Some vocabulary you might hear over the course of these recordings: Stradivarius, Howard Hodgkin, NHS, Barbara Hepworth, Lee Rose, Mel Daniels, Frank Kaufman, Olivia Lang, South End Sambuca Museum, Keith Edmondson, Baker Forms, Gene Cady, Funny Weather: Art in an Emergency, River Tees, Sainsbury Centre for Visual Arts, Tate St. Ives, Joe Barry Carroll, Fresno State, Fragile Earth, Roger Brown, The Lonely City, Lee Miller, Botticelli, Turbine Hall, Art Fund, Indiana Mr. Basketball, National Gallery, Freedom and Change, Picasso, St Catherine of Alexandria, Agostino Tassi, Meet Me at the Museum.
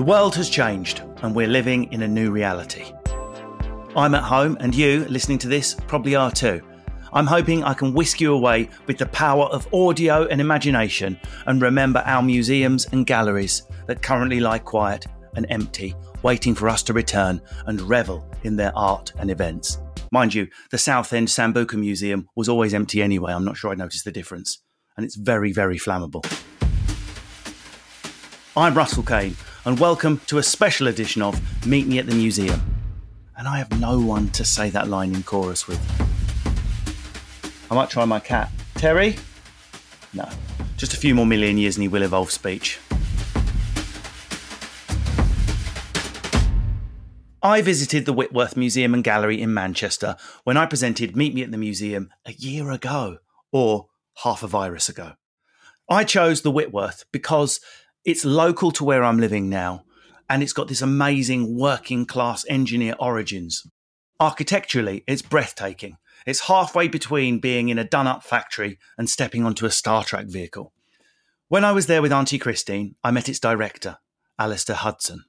The world has changed and we're living in a new reality. I'm at home and you, listening to this, probably are too. I'm hoping I can whisk you away with the power of audio and imagination and remember our museums and galleries that currently lie quiet and empty, waiting for us to return and revel in their art and events. Mind you, the South End Sambuca Museum was always empty anyway. I'm not sure I noticed the difference. And it's very, very flammable. I'm Russell Kane and welcome to a special edition of Meet Me at the Museum. And I have no one to say that line in chorus with. I might try my cat. Terry? No. Just a few more million years and he will evolve speech. I visited the Whitworth Museum and Gallery in Manchester when I presented Meet Me at the Museum a year ago, or half a virus ago. I chose the Whitworth because it's local to where I'm living now, and it's got this amazing working class engineer origins. Architecturally, it's breathtaking. It's halfway between being in a done-up factory and stepping onto a Star Trek vehicle. When I was there with Auntie Christine, I met its director, Alistair Hudson.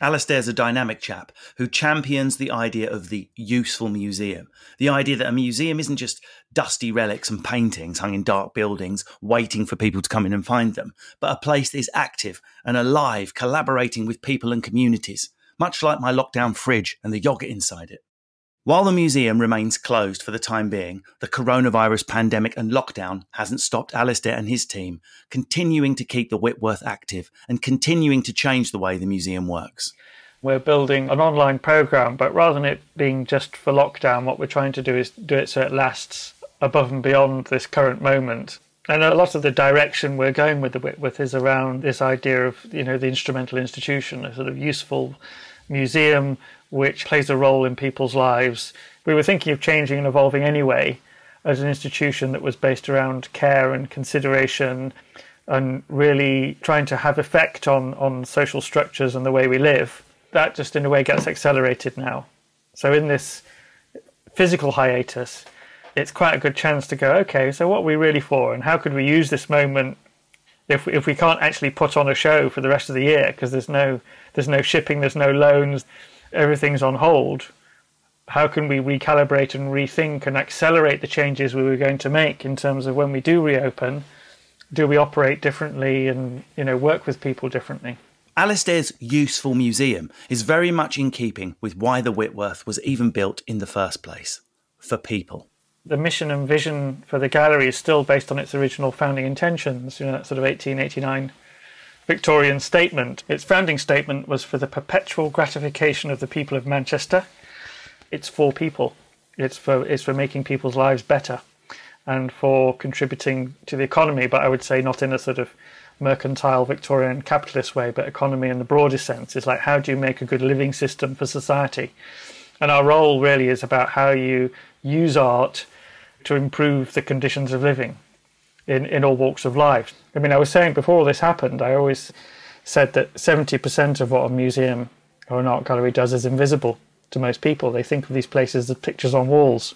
Alistair's a dynamic chap who champions the idea of the useful museum, the idea that a museum isn't just dusty relics and paintings hung in dark buildings waiting for people to come in and find them, but a place that is active and alive, collaborating with people and communities, much like my lockdown fridge and the yogurt inside it. While the museum remains closed for the time being, the coronavirus pandemic and lockdown hasn't stopped Alistair and his team continuing to keep the Whitworth active and continuing to change the way the museum works. We're building an online programme, but rather than it being just for lockdown, what we're trying to do is do it so it lasts above and beyond this current moment. And a lot of the direction we're going with the Whitworth is around this idea of, the instrumental institution, a sort of useful museum which plays a role in people's lives. We were thinking of changing and evolving anyway as an institution that was based around care and consideration and really trying to have effect on social structures and the way we live. That just in a way gets accelerated now. So in this physical hiatus, it's quite a good chance to go, okay, so what are we really for and how could we use this moment if we can't actually put on a show for the rest of the year because there's no shipping, there's no loans, everything's on hold. How can we recalibrate and rethink and accelerate the changes we were going to make in terms of when we do reopen? Do we operate differently and, work with people differently? Alistair's useful museum is very much in keeping with why the Whitworth was even built in the first place, for people. The mission and vision for the gallery is still based on its original founding intentions, that sort of 1889 Victorian statement. Its founding statement was for the perpetual gratification of the people of Manchester. It's for people. It's for making people's lives better and for contributing to the economy, but I would say not in a sort of mercantile Victorian capitalist way, but economy in the broadest sense. It's like, how do you make a good living system for society? And our role really is about how you use art to improve the conditions of living in all walks of life. I mean, I was saying before all this happened, I always said that 70% of what a museum or an art gallery does is invisible to most people. They think of these places as pictures on walls.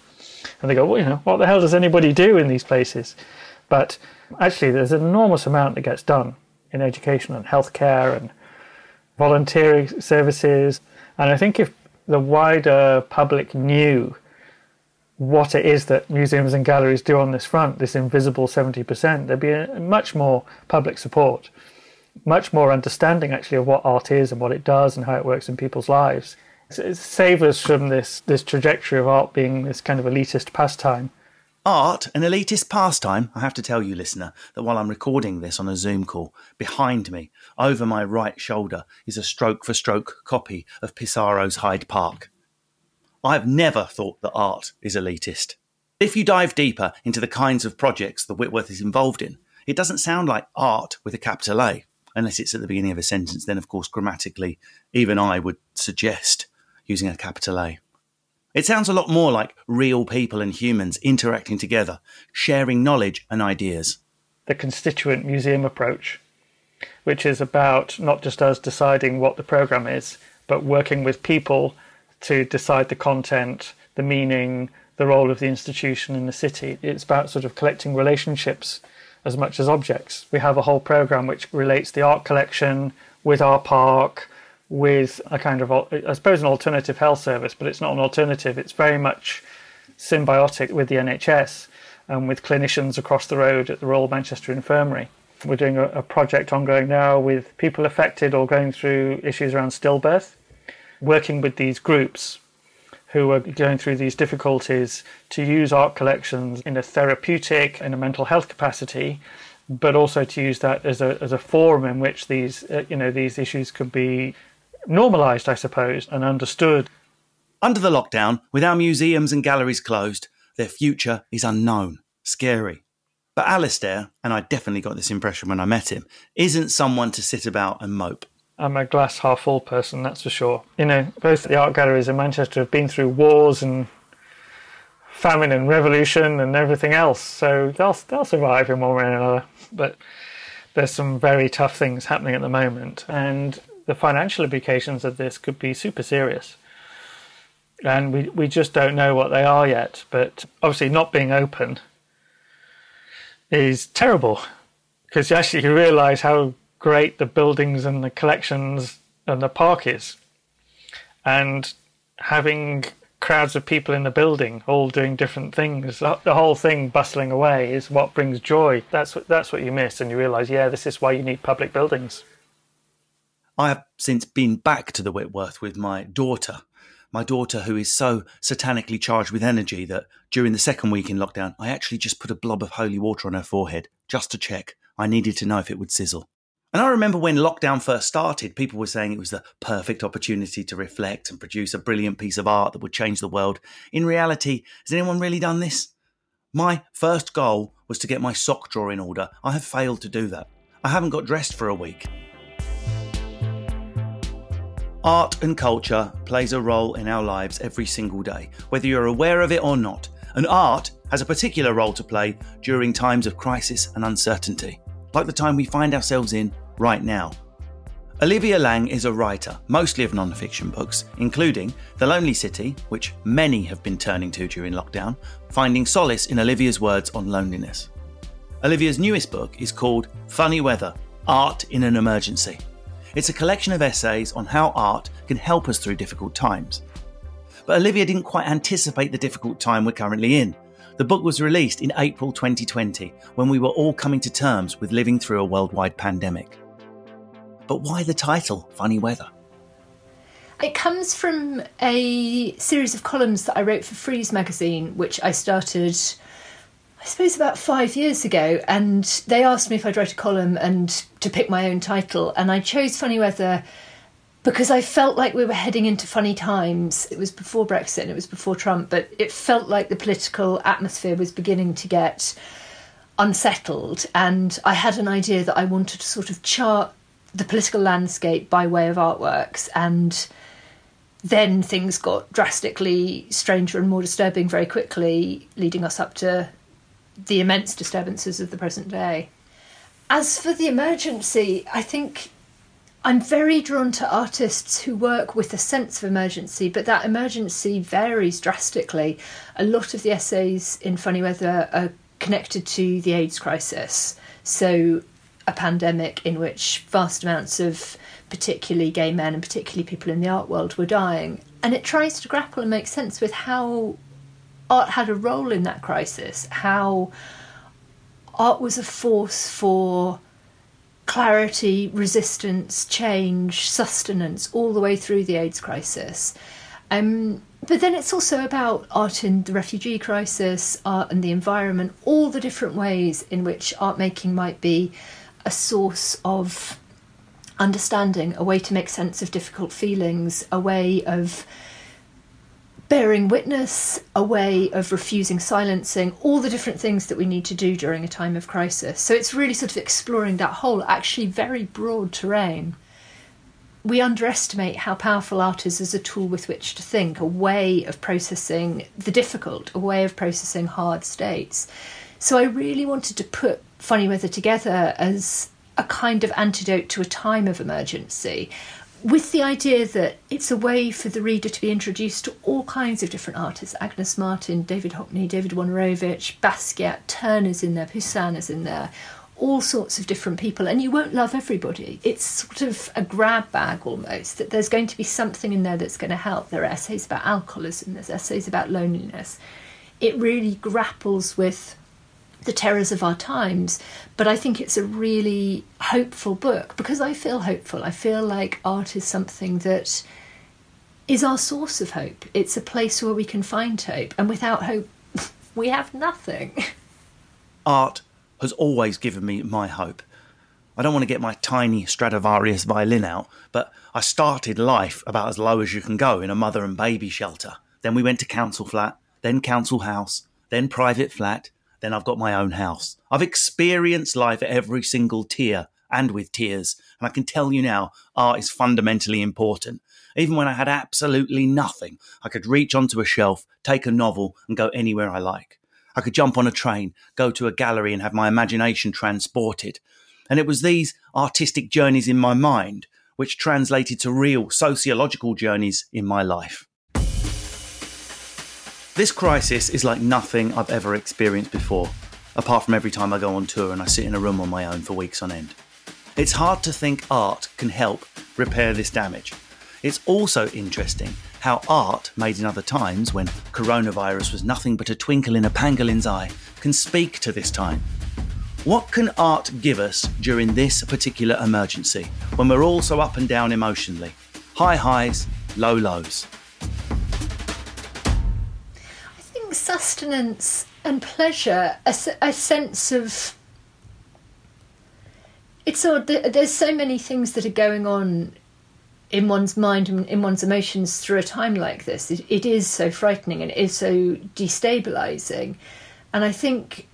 And they go, well, what the hell does anybody do in these places? But actually, there's an enormous amount that gets done in education and healthcare and volunteering services. And I think if the wider public knew what it is that museums and galleries do on this front, this invisible 70%, there'd be a much more public support, much more understanding actually of what art is and what it does and how it works in people's lives. It saves us from this trajectory of art being this kind of elitist pastime. Art, an elitist pastime. I have to tell you, listener, that while I'm recording this on a Zoom call, behind me, over my right shoulder, is a stroke-for-stroke copy of Pissarro's Hyde Park. I've never thought that art is elitist. If you dive deeper into the kinds of projects the Whitworth is involved in, it doesn't sound like art with a capital A, unless it's at the beginning of a sentence. Then, of course, grammatically, even I would suggest using a capital A. It sounds a lot more like real people and humans interacting together, sharing knowledge and ideas. The constituent museum approach, which is about not just us deciding what the programme is, but working with people to decide the content, the meaning, the role of the institution in the city. It's about sort of collecting relationships as much as objects. We have a whole programme which relates the art collection with our park, with a kind of, I suppose, an alternative health service, but it's not an alternative. It's very much symbiotic with the NHS and with clinicians across the road at the Royal Manchester Infirmary. We're doing a project ongoing now with people affected or going through issues around stillbirth, working with these groups who are going through these difficulties to use art collections in a therapeutic, in a mental health capacity, but also to use that as a forum in which these issues can be normalised, I suppose, and understood. Under the lockdown, with our museums and galleries closed, their future is unknown, scary. But Alistair, and I definitely got this impression when I met him, isn't someone to sit about and mope. I'm a glass half full person, that's for sure. You know, both the art galleries in Manchester have been through wars and famine and revolution and everything else, so they'll survive in one way or another. But there's some very tough things happening at the moment, and the financial implications of this could be super serious. And we just don't know what they are yet, but obviously not being open is terrible, because actually you realise how great the buildings and the collections and the park is. And having crowds of people in the building all doing different things, the whole thing bustling away, is what brings joy. That's what you miss, and you realise, yeah, this is why you need public buildings. I have since been back to the Whitworth with my daughter, who is so satanically charged with energy that during the second week in lockdown, I actually just put a blob of holy water on her forehead just to check. I needed to know if it would sizzle. And I remember when lockdown first started, people were saying it was the perfect opportunity to reflect and produce a brilliant piece of art that would change the world. In reality, has anyone really done this? My first goal was to get my sock drawer in order. I have failed to do that. I haven't got dressed for a week. Art and culture plays a role in our lives every single day, whether you're aware of it or not. And art has a particular role to play during times of crisis and uncertainty, like the time we find ourselves in right now. Olivia Lang is a writer, mostly of non-fiction books, including The Lonely City, which many have been turning to during lockdown, finding solace in Olivia's words on loneliness. Olivia's newest book is called Funny Weather: Art in an Emergency. It's a collection of essays on how art can help us through difficult times. But Olivia didn't quite anticipate the difficult time we're currently in. The book was released in April 2020, when we were all coming to terms with living through a worldwide pandemic. But why the title, Funny Weather? It comes from a series of columns that I wrote for Freeze magazine, which I started, I suppose, about 5 years ago. And they asked me if I'd write a column and to pick my own title. And I chose Funny Weather because I felt like we were heading into funny times. It was before Brexit and it was before Trump, but it felt like the political atmosphere was beginning to get unsettled. And I had an idea that I wanted to sort of chart the political landscape by way of artworks. And then things got drastically stranger and more disturbing very quickly, leading us up to the immense disturbances of the present day. As for the emergency, I think I'm very drawn to artists who work with a sense of emergency, but that emergency varies drastically. A lot of the essays in Funny Weather are connected to the AIDS crisis, so a pandemic in which vast amounts of particularly gay men and particularly people in the art world were dying. And it tries to grapple and make sense with how art had a role in that crisis, how art was a force for clarity, resistance, change, sustenance, all the way through the AIDS crisis. But then it's also about art in the refugee crisis, art and the environment, all the different ways in which art making might be a source of understanding, a way to make sense of difficult feelings, a way of bearing witness, a way of refusing silencing, all the different things that we need to do during a time of crisis. So it's really sort of exploring that whole actually very broad terrain. We underestimate how powerful art is as a tool with which to think, a way of processing the difficult, a way of processing hard states. So I really wanted to put Funny Weather together as a kind of antidote to a time of emergency, with the idea that it's a way for the reader to be introduced to all kinds of different artists. Agnes Martin, David Hockney, David Wonerovich, Basquiat, Turner's in there, Poussin is in there. all sorts of different people, and you won't love everybody. It's sort of a grab bag almost, that there's going to be something in there that's going to help. There are essays about alcoholism, there's essays about loneliness. It really grapples with the terrors of our times, but I think it's a really hopeful book because I feel hopeful. I feel like art is something that is our source of hope. It's a place where we can find hope, and without hope, we have nothing. Art has always given me my hope. I don't want to get my tiny Stradivarius violin out, but I started life about as low as you can go in a mother and baby shelter. Then we went to council flat, then council house, then private flat, then I've got my own house. I've experienced life at every single tier and with tears, and I can tell you now, art is fundamentally important. Even when I had absolutely nothing, I could reach onto a shelf, take a novel and go anywhere I like. I could jump on a train, go to a gallery and have my imagination transported. And it was these artistic journeys in my mind which translated to real sociological journeys in my life. This crisis is like nothing I've ever experienced before, apart from every time I go on tour and I sit in a room on my own for weeks on end. It's hard to think art can help repair this damage. It's also interesting how art, made in other times when coronavirus was nothing but a twinkle in a pangolin's eye, can speak to this time. What can art give us during this particular emergency, when we're all so up and down emotionally? High highs, low lows. I think sustenance and pleasure, a sense of... It's odd, there's so many things that are going on in one's mind and in one's emotions through a time like this. It is so frightening and it is so destabilising. And I think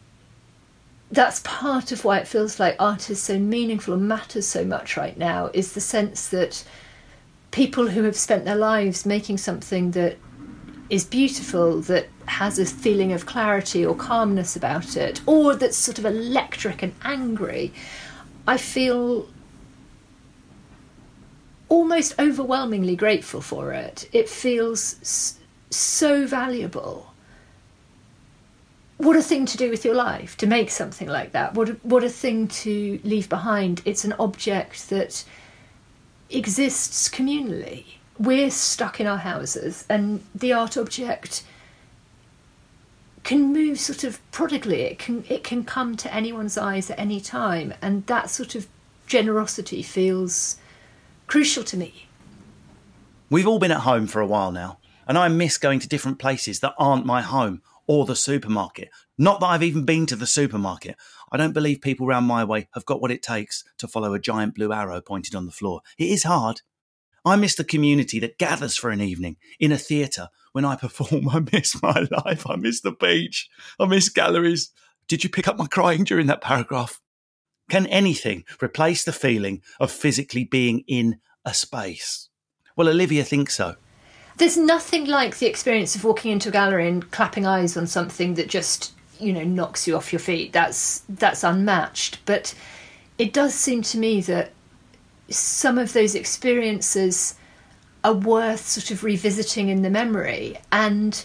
that's part of why it feels like art is so meaningful and matters so much right now, is the sense that people who have spent their lives making something that is beautiful, that has a feeling of clarity or calmness about it, or that's sort of electric and angry, I feel almost overwhelmingly grateful for it. It feels so valuable. What a thing to do with your life, to make something like that. What a thing to leave behind. It's an object that exists communally. We're stuck in our houses and the art object can move sort of prodigally. It can come to anyone's eyes at any time, and that sort of generosity feels crucial to me. We've all been at home for a while now, and I miss going to different places that aren't my home or the supermarket. Not that I've even been to the supermarket. I don't believe people round my way have got what it takes to follow a giant blue arrow pointed on the floor. It is hard. I miss the community that gathers for an evening in a theatre. When I perform, I miss my life. I miss the beach. I miss galleries. Did you pick up my crying during that paragraph? Can anything replace the feeling of physically being in a space? Well, Olivia thinks so. There's nothing like the experience of walking into a gallery and clapping eyes on something that just, knocks you off your feet. That's unmatched. But it does seem to me that some of those experiences are worth sort of revisiting in the memory. And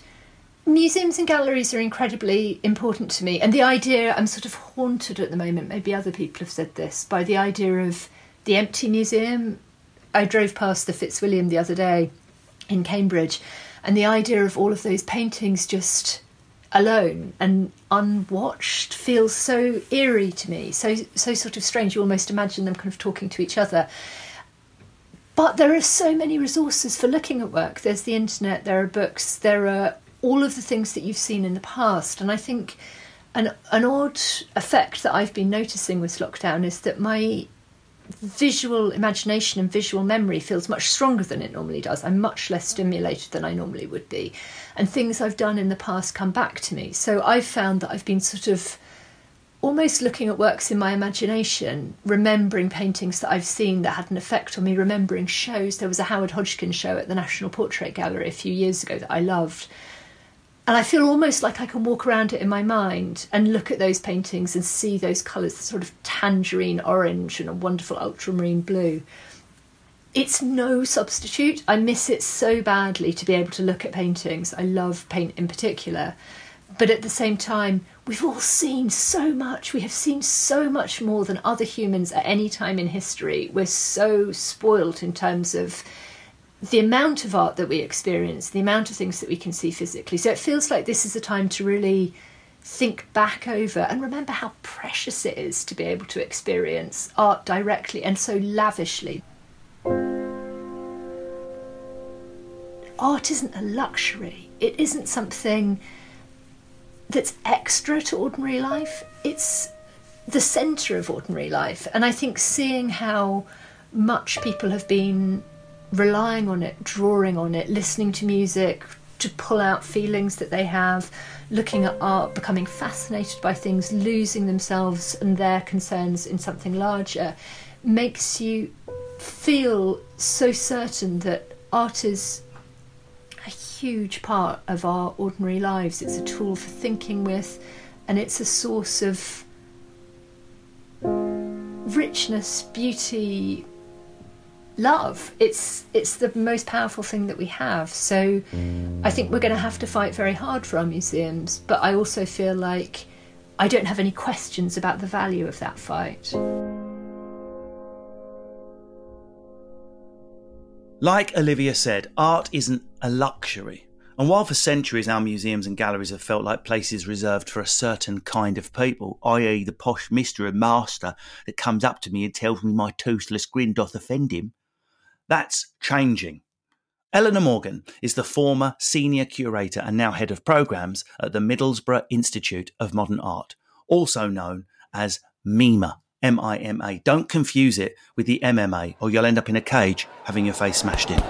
museums and galleries are incredibly important to me, and the idea, I'm sort of haunted at the moment, maybe other people have said this, by the idea of the empty museum. I drove past the Fitzwilliam the other day in Cambridge, and the idea of all of those paintings just alone and unwatched feels so eerie to me, so sort of strange. You almost imagine them kind of talking to each other. But there are so many resources for looking at work. There's the internet, there are books, there are all of the things that you've seen in the past. And I think an odd effect that I've been noticing with lockdown is that my visual imagination and visual memory feels much stronger than it normally does. I'm much less stimulated than I normally would be. And things I've done in the past come back to me. So I've found that I've been sort of almost looking at works in my imagination, remembering paintings that I've seen that had an effect on me, remembering shows. There was a Howard Hodgkin show at the National Portrait Gallery a few years ago that I loved. And I feel almost like I can walk around it in my mind and look at those paintings and see those colours, sort of tangerine orange and a wonderful ultramarine blue. It's no substitute. I miss it so badly to be able to look at paintings. I love paint in particular. But at the same time, we've all seen so much. We have seen so much more than other humans at any time in history. We're so spoiled in terms of the amount of art that we experience, the amount of things that we can see physically. So it feels like this is a time to really think back over and remember how precious it is to be able to experience art directly and so lavishly. Art isn't a luxury. It isn't something that's extra to ordinary life. It's the centre of ordinary life. And I think seeing how much people have been relying on it, drawing on it, listening to music to pull out feelings that they have, looking at art, becoming fascinated by things, losing themselves and their concerns in something larger, makes you feel so certain that art is a huge part of our ordinary lives. It's a tool for thinking with, and it's a source of richness, beauty, love. It's the most powerful thing that we have. So I think we're going to have to fight very hard for our museums, but I also feel like I don't have any questions about the value of that fight. Like Olivia said, art isn't a luxury. And while for centuries our museums and galleries have felt like places reserved for a certain kind of people, i.e. the posh mister and master that comes up to me and tells me my toothless grin doth offend him, that's changing. Eleanor Morgan is the former senior curator and now head of programmes at the Middlesbrough Institute of Modern Art, also known as Mima. M-I-M-A. Don't confuse it with the MMA, or you'll end up in a cage having your face smashed in.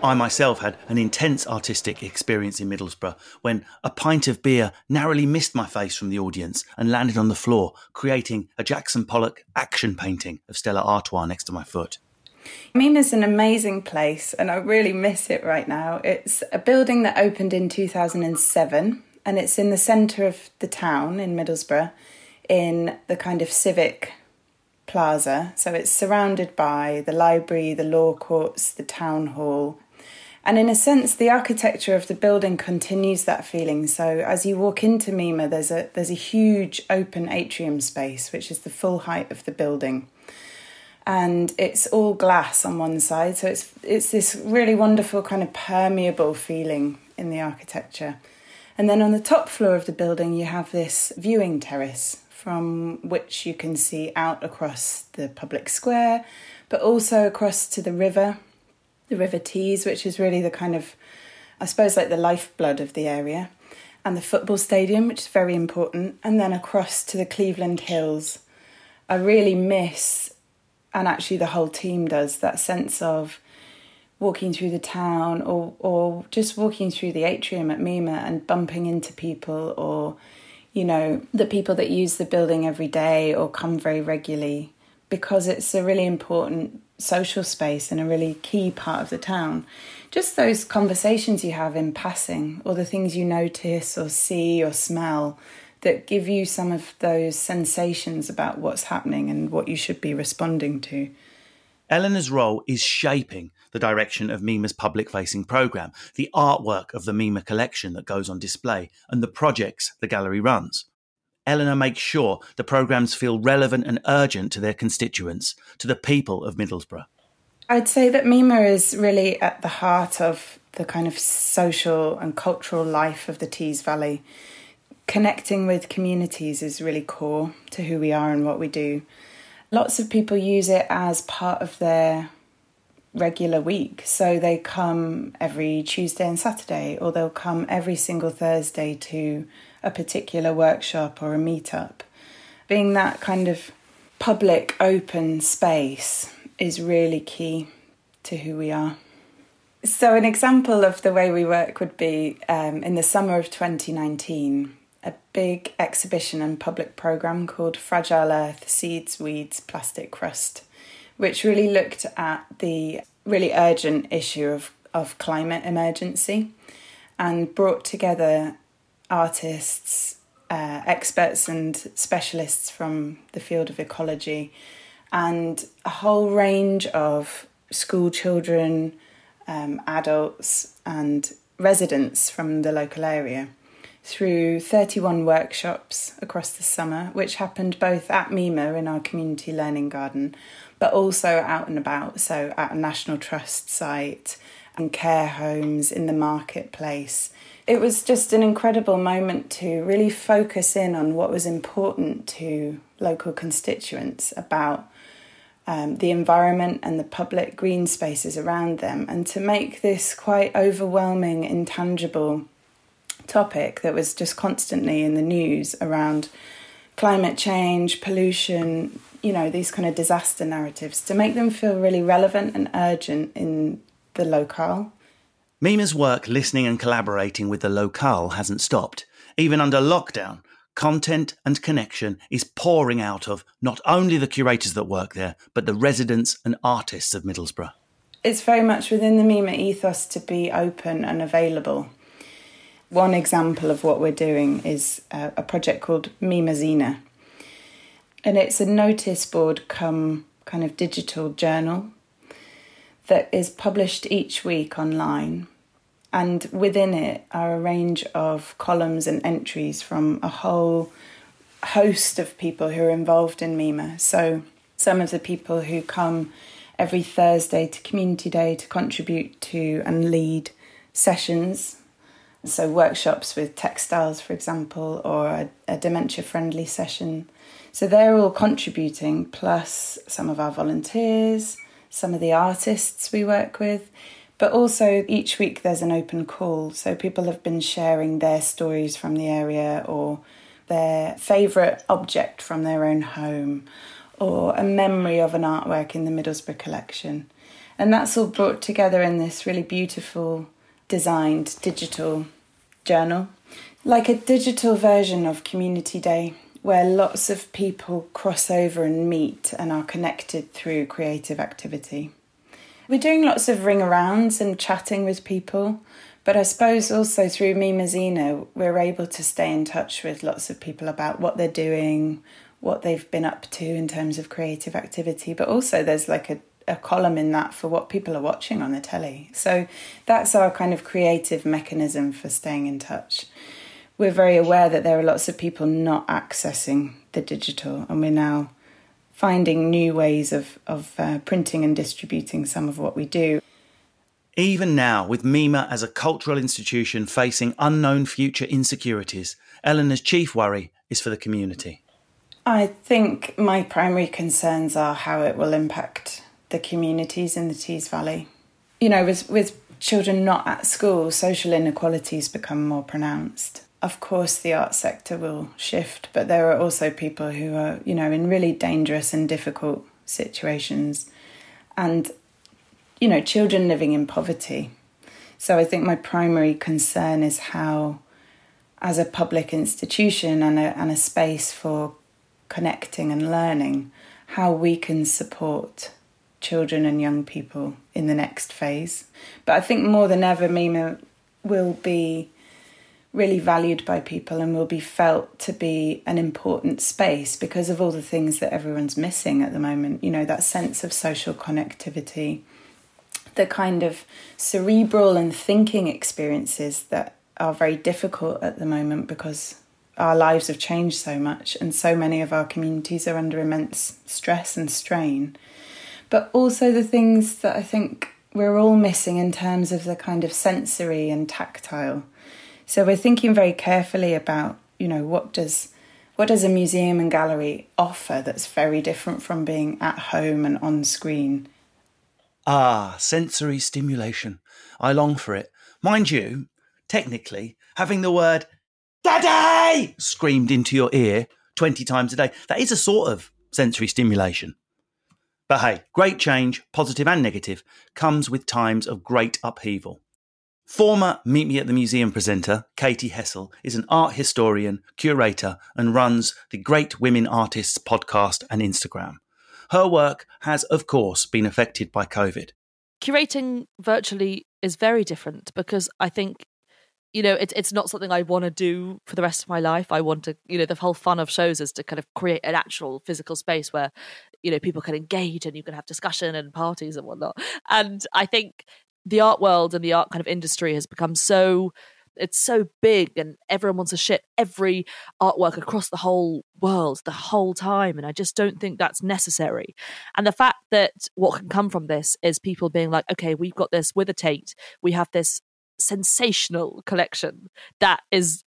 I myself had an intense artistic experience in Middlesbrough when a pint of beer narrowly missed my face from the audience and landed on the floor, creating a Jackson Pollock action painting of Stella Artois next to my foot. Mima's an amazing place, and I really miss it right now. It's a building that opened in 2007. And it's in the centre of the town in Middlesbrough, in the kind of civic plaza. So it's surrounded by the library, the law courts, the town hall. And in a sense, the architecture of the building continues that feeling. So as you walk into Mima, there's a huge open atrium space, which is the full height of the building. And it's all glass on one side. So it's this really wonderful kind of permeable feeling in the architecture. And then on the top floor of the building, you have this viewing terrace from which you can see out across the public square, but also across to the River Tees, which is really the kind of, I suppose, like the lifeblood of the area, and the football stadium, which is very important, and then across to the Cleveland Hills. I really miss, and actually the whole team does, that sense of walking through the town or just walking through the atrium at Mima and bumping into people or, you know, the people that use the building every day or come very regularly, because it's a really important social space and a really key part of the town. Just those conversations you have in passing or the things you notice or see or smell that give you some of those sensations about what's happening and what you should be responding to. Eleanor's role is shaping the direction of Mima's public-facing programme, the artwork of the Mima collection that goes on display, and the projects the gallery runs. Eleanor makes sure the programmes feel relevant and urgent to their constituents, to the people of Middlesbrough. I'd say that Mima is really at the heart of the kind of social and cultural life of the Tees Valley. Connecting with communities is really core to who we are and what we do. Lots of people use it as part of their regular week. So they come every Tuesday and Saturday, or they'll come every single Thursday to a particular workshop or a meetup. Being that kind of public open space is really key to who we are. So an example of the way we work would be in the summer of 2019, a big exhibition and public programme called Fragile Earth, Seeds, Weeds, Plastic Crust, which really looked at the really urgent issue of climate emergency and brought together artists, experts and specialists from the field of ecology and a whole range of school children, adults and residents from the local area through 31 workshops across the summer, which happened both at Mima in our community learning garden, but also out and about, so at a National Trust site and care homes in the marketplace. It was just an incredible moment to really focus in on what was important to local constituents about the environment and the public green spaces around them, and to make this quite overwhelming, intangible topic that was just constantly in the news around climate change, pollution, you know, these kind of disaster narratives, to make them feel really relevant and urgent in the locale. Mima's work listening and collaborating with the locale hasn't stopped. Even under lockdown, content and connection is pouring out of not only the curators that work there, but the residents and artists of Middlesbrough. It's very much within the Mima ethos to be open and available. One example of what we're doing is a project called Mima Zena. And it's a notice board come kind of digital journal that is published each week online. And within it are a range of columns and entries from a whole host of people who are involved in Mima. So some of the people who come every Thursday to Community Day to contribute to and lead sessions, so workshops with textiles, for example, or a dementia-friendly session. So they're all contributing, plus some of our volunteers, some of the artists we work with. But also each week there's an open call, so people have been sharing their stories from the area or their favourite object from their own home or a memory of an artwork in the Middlesbrough collection. And that's all brought together in this really beautiful designed digital journal, like a digital version of Community Day, where lots of people cross over and meet and are connected through creative activity. We're doing lots of ring-arounds and chatting with people, but I suppose also through Mima Zena, we're able to stay in touch with lots of people about what they're doing, what they've been up to in terms of creative activity, but also there's like a column in that for what people are watching on the telly. So that's our kind of creative mechanism for staying in touch. We're very aware that there are lots of people not accessing the digital, and we're now finding new ways of printing and distributing some of what we do. Even now, with Mima as a cultural institution facing unknown future insecurities, Eleanor's chief worry is for the community. I think my primary concerns are how it will impact the communities in the Tees Valley. You know, with children not at school, social inequalities become more pronounced. Of course, the art sector will shift, but there are also people who are, you know, in really dangerous and difficult situations and, you know, children living in poverty. So I think my primary concern is how, as a public institution and a space for connecting and learning, how we can support children and young people in the next phase. But I think more than ever, Mima will be really valued by people and will be felt to be an important space because of all the things that everyone's missing at the moment. You know, that sense of social connectivity, the kind of cerebral and thinking experiences that are very difficult at the moment because our lives have changed so much and so many of our communities are under immense stress and strain. But also the things that I think we're all missing in terms of the kind of sensory and tactile. So we're thinking very carefully about, you know, what does a museum and gallery offer that's very different from being at home and on screen? Ah, sensory stimulation. I long for it. Mind you, technically, having the word "Daddy" screamed into your ear 20 times a day, that is a sort of sensory stimulation. But hey, great change, positive and negative, comes with times of great upheaval. Former Meet Me at the Museum presenter, Katie Hessel, is an art historian, curator, and runs the Great Women Artists podcast and Instagram. Her work has, of course, been affected by COVID. Curating virtually is very different because I think, you know, it's not something I want to do for the rest of my life. I want to, you know, the whole fun of shows is to kind of create an actual physical space where, you know, people can engage and you can have discussion and parties and whatnot. And I think the art world and the art kind of industry has become so, it's so big and everyone wants to ship every artwork across the whole world the whole time. And I just don't think that's necessary. And the fact that what can come from this is people being like, okay, we've got this with a Tate. We have this sensational collection that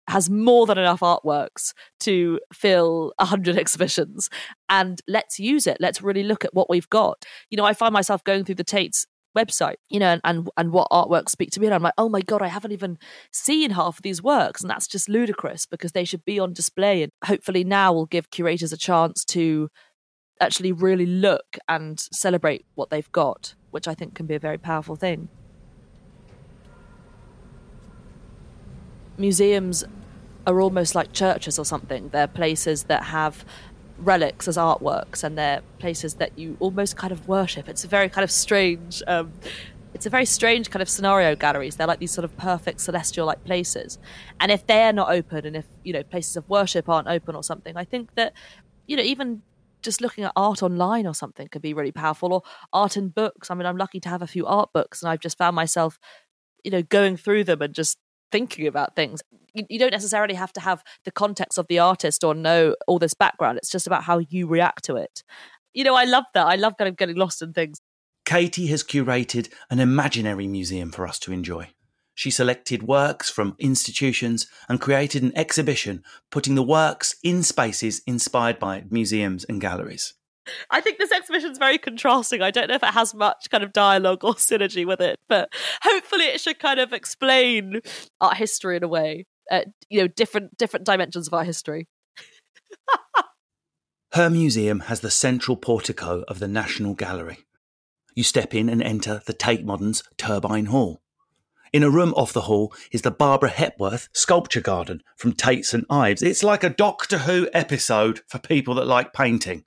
has more than enough artworks to fill 100 exhibitions. And let's use it. Let's really look at what we've got. You know, I find myself going through the Tate's website, you know, and what artworks speak to me, and I'm like, oh my god, I haven't even seen half of these works, and that's just ludicrous because they should be on display. And hopefully now will give curators a chance to actually really look and celebrate what they've got, which I think can be a very powerful thing. Museums are almost like churches or something. They're places that have relics as artworks, and they're places that you almost kind of worship. It's a very kind of strange, kind of scenario. Galleries, they're like these sort of perfect celestial-like places. And if they're not open, and if, you know, places of worship aren't open or something, I think that, you know, even just looking at art online or something could be really powerful, or art in books. I mean, I'm lucky to have a few art books, and I've just found myself, you know, going through them and just thinking about things. You don't necessarily have to have the context of the artist or know all this background. It's just about how you react to it. You know, I love that. I love kind of getting lost in things. Katie has curated an imaginary museum for us to enjoy. She selected works from institutions and created an exhibition, putting the works in spaces inspired by museums and galleries. I think this exhibition is very contrasting. I don't know if it has much kind of dialogue or synergy with it, but hopefully it should kind of explain art history in a way, you know, different dimensions of art history. Her museum has the central portico of the National Gallery. You step in and enter the Tate Modern's Turbine Hall. In a room off the hall is the Barbara Hepworth sculpture garden from Tate St. Ives. It's like a Doctor Who episode for people that like painting.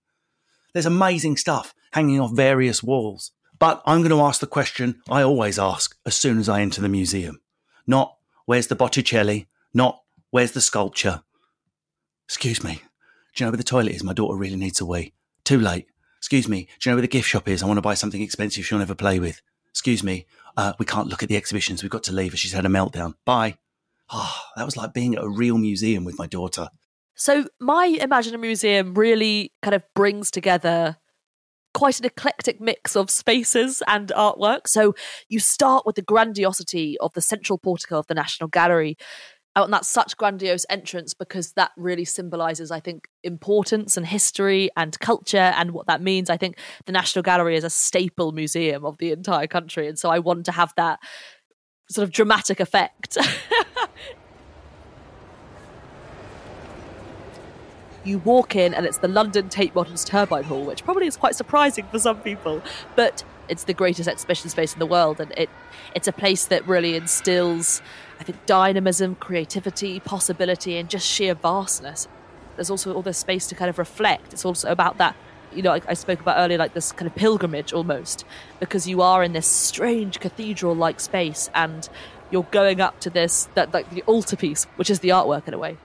There's amazing stuff hanging off various walls. But I'm going to ask the question I always ask as soon as I enter the museum. Not, where's the Botticelli? Not, where's the sculpture? Excuse me, do you know where the toilet is? My daughter really needs a wee. Too late. Excuse me, do you know where the gift shop is? I want to buy something expensive she'll never play with. Excuse me, we can't look at the exhibitions. We've got to leave her. She's had a meltdown. Bye. Ah, that was like being at a real museum with my daughter. So my imaginary museum really kind of brings together quite an eclectic mix of spaces and artwork. So you start with the grandiosity of the central portico of the National Gallery. And that's such grandiose entrance because that really symbolises, I think, importance and history and culture and what that means. I think the National Gallery is a staple museum of the entire country. And so I want to have that sort of dramatic effect. You walk in and it's the London Tate Modern's Turbine Hall, which probably is quite surprising for some people, but it's the greatest exhibition space in the world, and it's a place that really instills, I think, dynamism, creativity, possibility, and just sheer vastness. There's also all this space to kind of reflect. It's also about that, you know, I spoke about earlier, like this kind of pilgrimage almost, because you are in this strange cathedral-like space and you're going up to this, that like the altarpiece, which is the artwork in a way.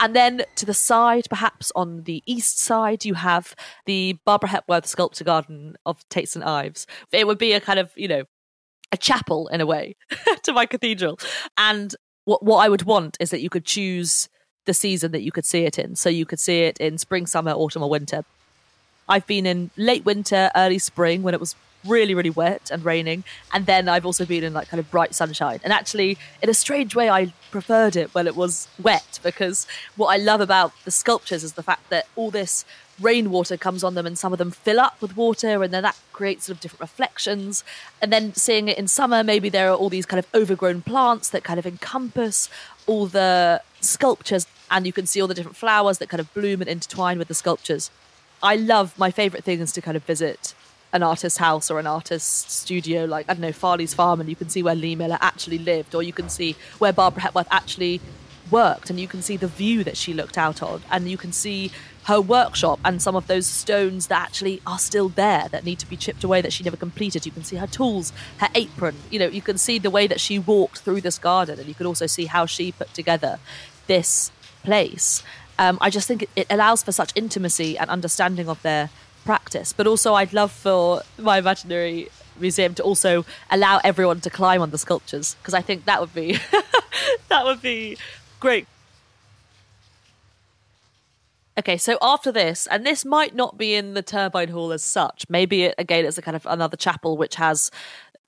And then to the side, perhaps on the east side, you have the Barbara Hepworth sculpture garden of Tate St. Ives. It would be a kind of, you know, a chapel in a way to my cathedral. And what I would want is that you could choose the season that you could see it in. So you could see it in spring, summer, autumn or winter. I've been in late winter, early spring when it was really, really wet and raining. And then I've also been in like kind of bright sunshine. And actually, in a strange way, I preferred it when it was wet, because what I love about the sculptures is the fact that all this rainwater comes on them and some of them fill up with water, and then that creates sort of different reflections. And then seeing it in summer, maybe there are all these kind of overgrown plants that kind of encompass all the sculptures, and you can see all the different flowers that kind of bloom and intertwine with the sculptures. I love, my favourite thing is to kind of visit an artist's house or an artist's studio, like, I don't know, Farley's Farm, and you can see where Lee Miller actually lived, or you can see where Barbara Hepworth actually worked, and you can see the view that she looked out on, and you can see her workshop and some of those stones that actually are still there that need to be chipped away that she never completed. You can see her tools, her apron, you know, you can see the way that she walked through this garden, and you can also see how she put together this place. I just think it allows for such intimacy and understanding of their practice. But also I'd love for my imaginary museum to also allow everyone to climb on the sculptures, because I think that would be that would be great. Okay, so after this, and this might not be in the Turbine Hall as such, maybe it, again, it's a kind of another chapel which has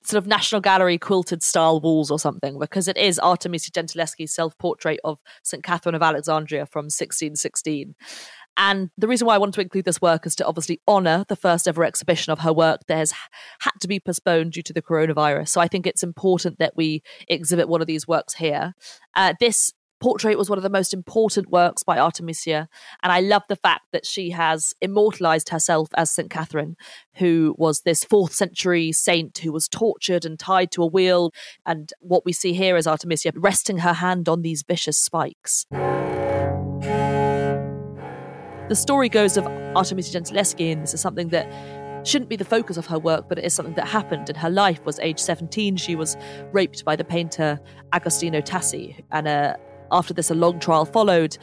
sort of National Gallery quilted style walls or something, because it is Artemisia Gentileschi's self-portrait of St. Catherine of Alexandria from 1616. And the reason why I wanted to include this work is to obviously honour the first ever exhibition of her work that has had to be postponed due to the coronavirus. So I think it's important that we exhibit one of these works here. This portrait was one of the most important works by Artemisia, and I love the fact that she has immortalised herself as St. Catherine, who was this 4th century saint who was tortured and tied to a wheel. And what we see here is Artemisia resting her hand on these vicious spikes. The story goes of Artemisia Gentileschi, and this is something that shouldn't be the focus of her work, but it is something that happened in her life. Was age 17, she was raped by the painter Agostino Tassi, and after this, a long trial followed.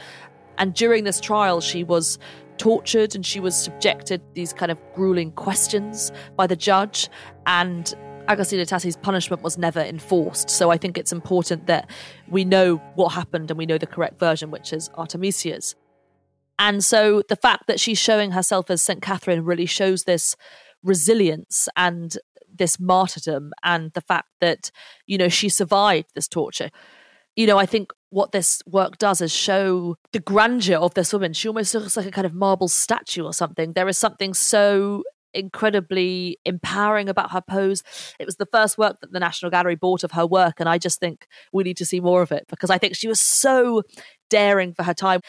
And during this trial, she was tortured and she was subjected to these kind of grueling questions by the judge. And Agostino Tassi's punishment was never enforced. So I think it's important that we know what happened and we know the correct version, which is Artemisia's. And so the fact that she's showing herself as St. Catherine really shows this resilience and this martyrdom, and the fact that, you know, she survived this torture. You know, I think what this work does is show the grandeur of this woman. She almost looks like a kind of marble statue or something. There is something so incredibly empowering about her pose. It was the first work that the National Gallery bought of her work, and I just think we need to see more of it, because I think she was so daring for her time.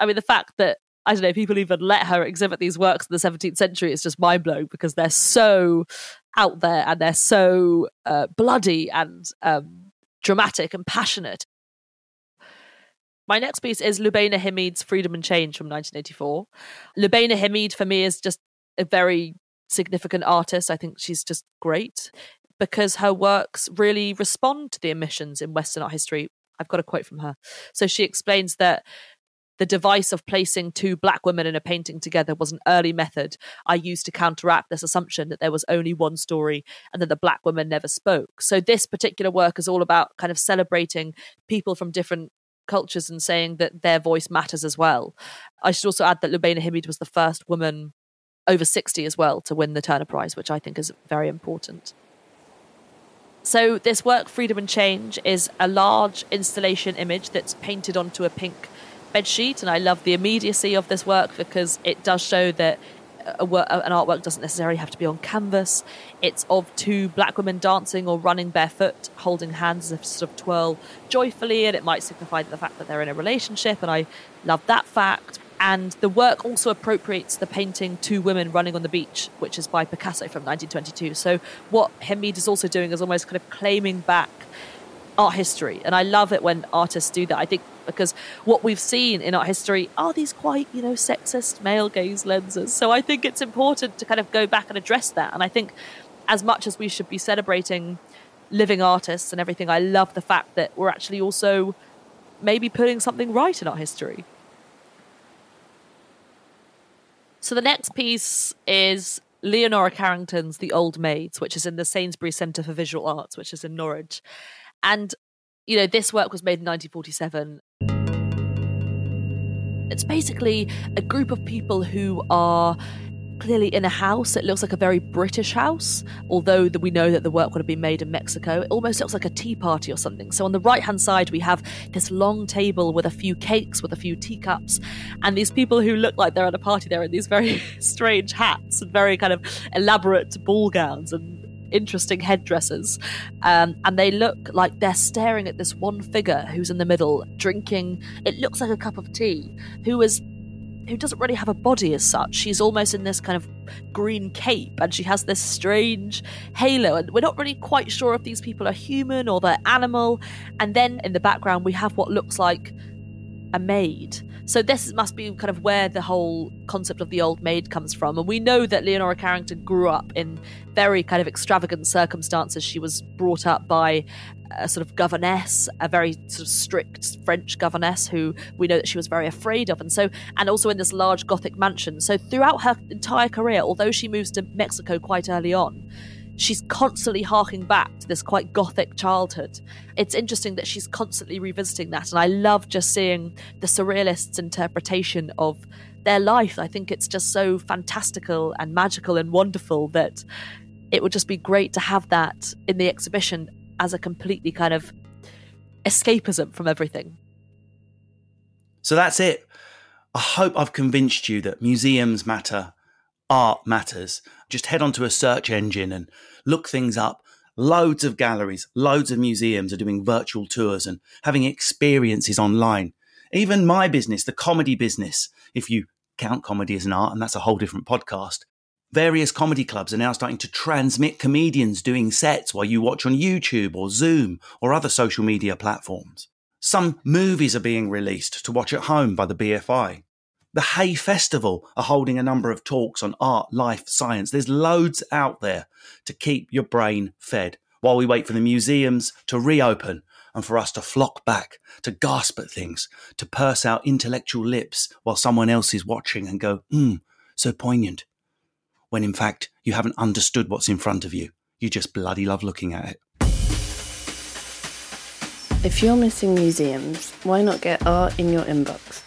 I mean, the fact that, I don't know, people even let her exhibit these works in the 17th century is just mind-blowing, because they're so out there and they're so bloody and dramatic and passionate. My next piece is Lubaina Himid's Freedom and Change from 1984. Lubaina Himid, for me, is just a very significant artist. I think she's just great, because her works really respond to the omissions in Western art history. I've got a quote from her. So she explains that the device of placing two black women in a painting together was an early method I used to counteract this assumption that there was only one story and that the black women never spoke. So this particular work is all about kind of celebrating people from different cultures and saying that their voice matters as well. I should also add that Lubaina Himid was the first woman over 60 as well to win the Turner Prize, which I think is very important. So this work, Freedom and Change, is a large installation image that's painted onto a pink bedsheet, and I love the immediacy of this work, because it does show that an artwork doesn't necessarily have to be on canvas. It's of two black women dancing or running barefoot, holding hands as if sort of twirl joyfully, and it might signify the fact that they're in a relationship, and I love that fact. And the work also appropriates the painting Two Women Running on the Beach, which is by Picasso from 1922. So what Himid is also doing is almost kind of claiming back art history, and I love it when artists do that, I think, because what we've seen in art history are these quite, you know, sexist male gaze lenses. So I think it's important to kind of go back and address that. And I think as much as we should be celebrating living artists and everything, I love the fact that we're actually also maybe putting something right in art history. So the next piece is Leonora Carrington's The Old Maids, which is in the Sainsbury Centre for Visual Arts, which is in Norwich. And, you know, this work was made in 1947. It's basically a group of people who are clearly in a house. It looks like a very British house, although we know that the work would have been made in Mexico. It almost looks like a tea party or something. So on the right-hand side, we have this long table with a few cakes, with a few teacups, and these people who look like they're at a party. They're in these very strange hats and very kind of elaborate ball gowns and interesting headdresses, and they look like they're staring at this one figure who's in the middle, drinking, it looks like a cup of tea, who doesn't really have a body as such. She's almost in this kind of green cape, and she has this strange halo, and we're not really quite sure if these people are human or they're animal. And then in the background we have what looks like a maid. So this must be kind of where the whole concept of the old maid comes from. And we know that Leonora Carrington grew up in very kind of extravagant circumstances. She was brought up by a sort of governess, a very sort of strict French governess, who we know that she was very afraid of, and also in this large Gothic mansion. So throughout her entire career, although she moves to Mexico quite early on, she's constantly harking back to this quite gothic childhood. It's interesting that she's constantly revisiting that, and I love just seeing the surrealists' interpretation of their life. I think it's just so fantastical and magical and wonderful that it would just be great to have that in the exhibition as a completely kind of escapism from everything. So that's it. I hope I've convinced you that museums matter, art matters. Just head onto a search engine and look things up. Loads of galleries, loads of museums are doing virtual tours and having experiences online. Even my business, the comedy business, if you count comedy as an art, and that's a whole different podcast, various comedy clubs are now starting to transmit comedians doing sets while you watch on YouTube or Zoom or other social media platforms. Some movies are being released to watch at home by the BFI. The Hay Festival are holding a number of talks on art, life, science. There's loads out there to keep your brain fed while we wait for the museums to reopen and for us to flock back, to gasp at things, to purse our intellectual lips while someone else is watching and go, so poignant. When in fact, you haven't understood what's in front of you. You just bloody love looking at it. If you're missing museums, why not get art in your inbox?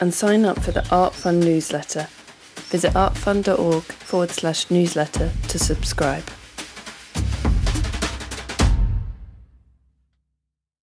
And sign up for the Art Fund newsletter. Visit artfund.org/newsletter to subscribe.